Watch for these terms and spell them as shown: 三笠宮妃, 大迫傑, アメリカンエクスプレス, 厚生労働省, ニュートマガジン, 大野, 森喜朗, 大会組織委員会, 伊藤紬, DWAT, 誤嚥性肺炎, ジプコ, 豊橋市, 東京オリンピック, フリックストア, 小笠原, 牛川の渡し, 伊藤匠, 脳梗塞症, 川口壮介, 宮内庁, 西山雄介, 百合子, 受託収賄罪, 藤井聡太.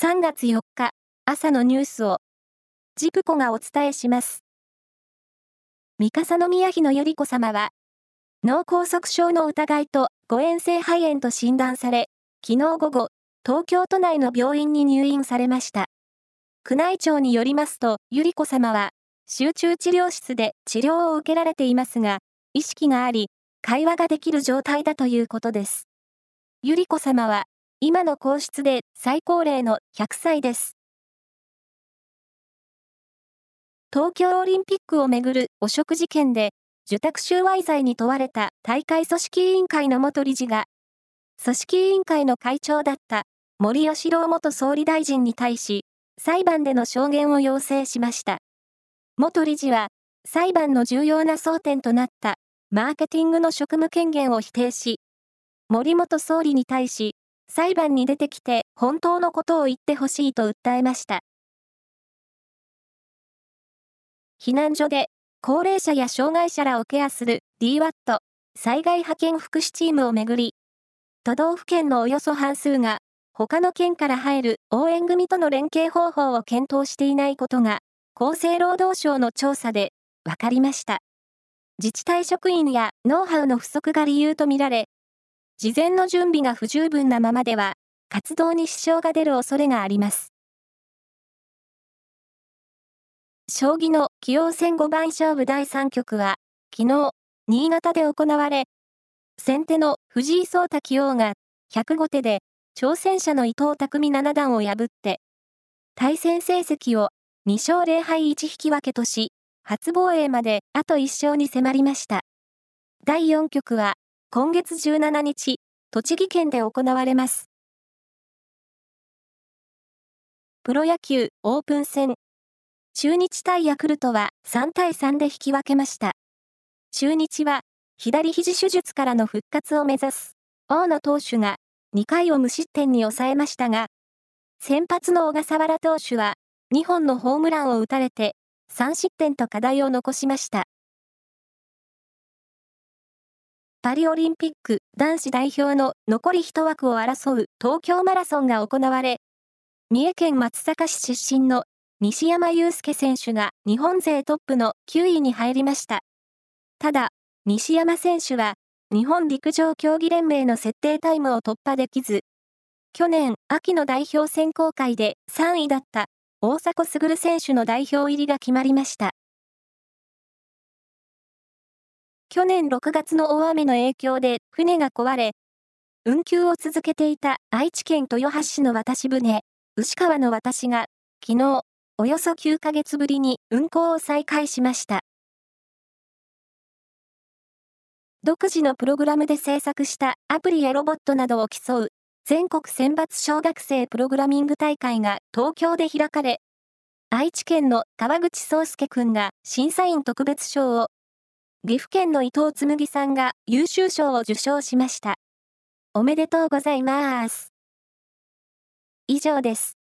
3月4日朝のニュースをジプコがお伝えします。三笠宮妃の百合子さまは脳梗塞症の疑いと誤嚥性肺炎と診断され、昨日午後東京都内の病院に入院されました。宮内庁によりますと、百合子さまは集中治療室で治療を受けられていますが、意識があり会話ができる状態だということです。百合子さまは今の皇室で最高齢の100歳です。東京オリンピックをめぐる汚職事件で、受託収賄罪に問われた大会組織委員会の元理事が、組織委員会の会長だった森喜朗元総理大臣に対し、裁判での証言を要請しました。元理事は、裁判の重要な争点となったマーケティングの職務権限を否定し、森元総理に対し、裁判に出てきて本当のことを言ってほしいと訴えました。避難所で高齢者や障害者らをケアする DWAT 災害派遣福祉チームをめぐり、都道府県のおよそ半数が他の県から入る応援組との連携方法を検討していないことが厚生労働省の調査で分かりました。自治体職員やノウハウの不足が理由とみられ、事前の準備が不十分なままでは、活動に支障が出る恐れがあります。将棋の棋王戦五番勝負第3局は、昨日、新潟で行われ、先手の藤井聡太棋王が、105手で、挑戦者の伊藤匠七段を破って、対戦成績を2勝0敗1引き分けとし、初防衛まであと1勝に迫りました。第4局は、今月17日、栃木県で行われます。プロ野球オープン戦。中日対ヤクルトは3対3で引き分けました。中日は左肘手術からの復活を目指す大野投手が2回を無失点に抑えましたが、先発の小笠原投手は2本のホームランを打たれて3失点と課題を残しました。パリオリンピック男子代表の残り1枠を争う東京マラソンが行われ、三重県松阪市出身の西山雄介選手が日本勢トップの9位に入りました。ただ、西山選手は日本陸上競技連盟の設定タイムを突破できず、去年秋の代表選考会で3位だった大迫傑選手の代表入りが決まりました。去年6月の大雨の影響で船が壊れ、運休を続けていた愛知県豊橋市の渡し船、牛川の渡しが、昨日、およそ9ヶ月ぶりに運航を再開しました。独自のプログラムで制作したアプリやロボットなどを競う全国選抜小学生プログラミング大会が東京で開かれ、愛知県の川口壮介君が審査員特別賞を、岐阜県の伊藤紬さんが優秀賞を受賞しました。おめでとうございます。以上です。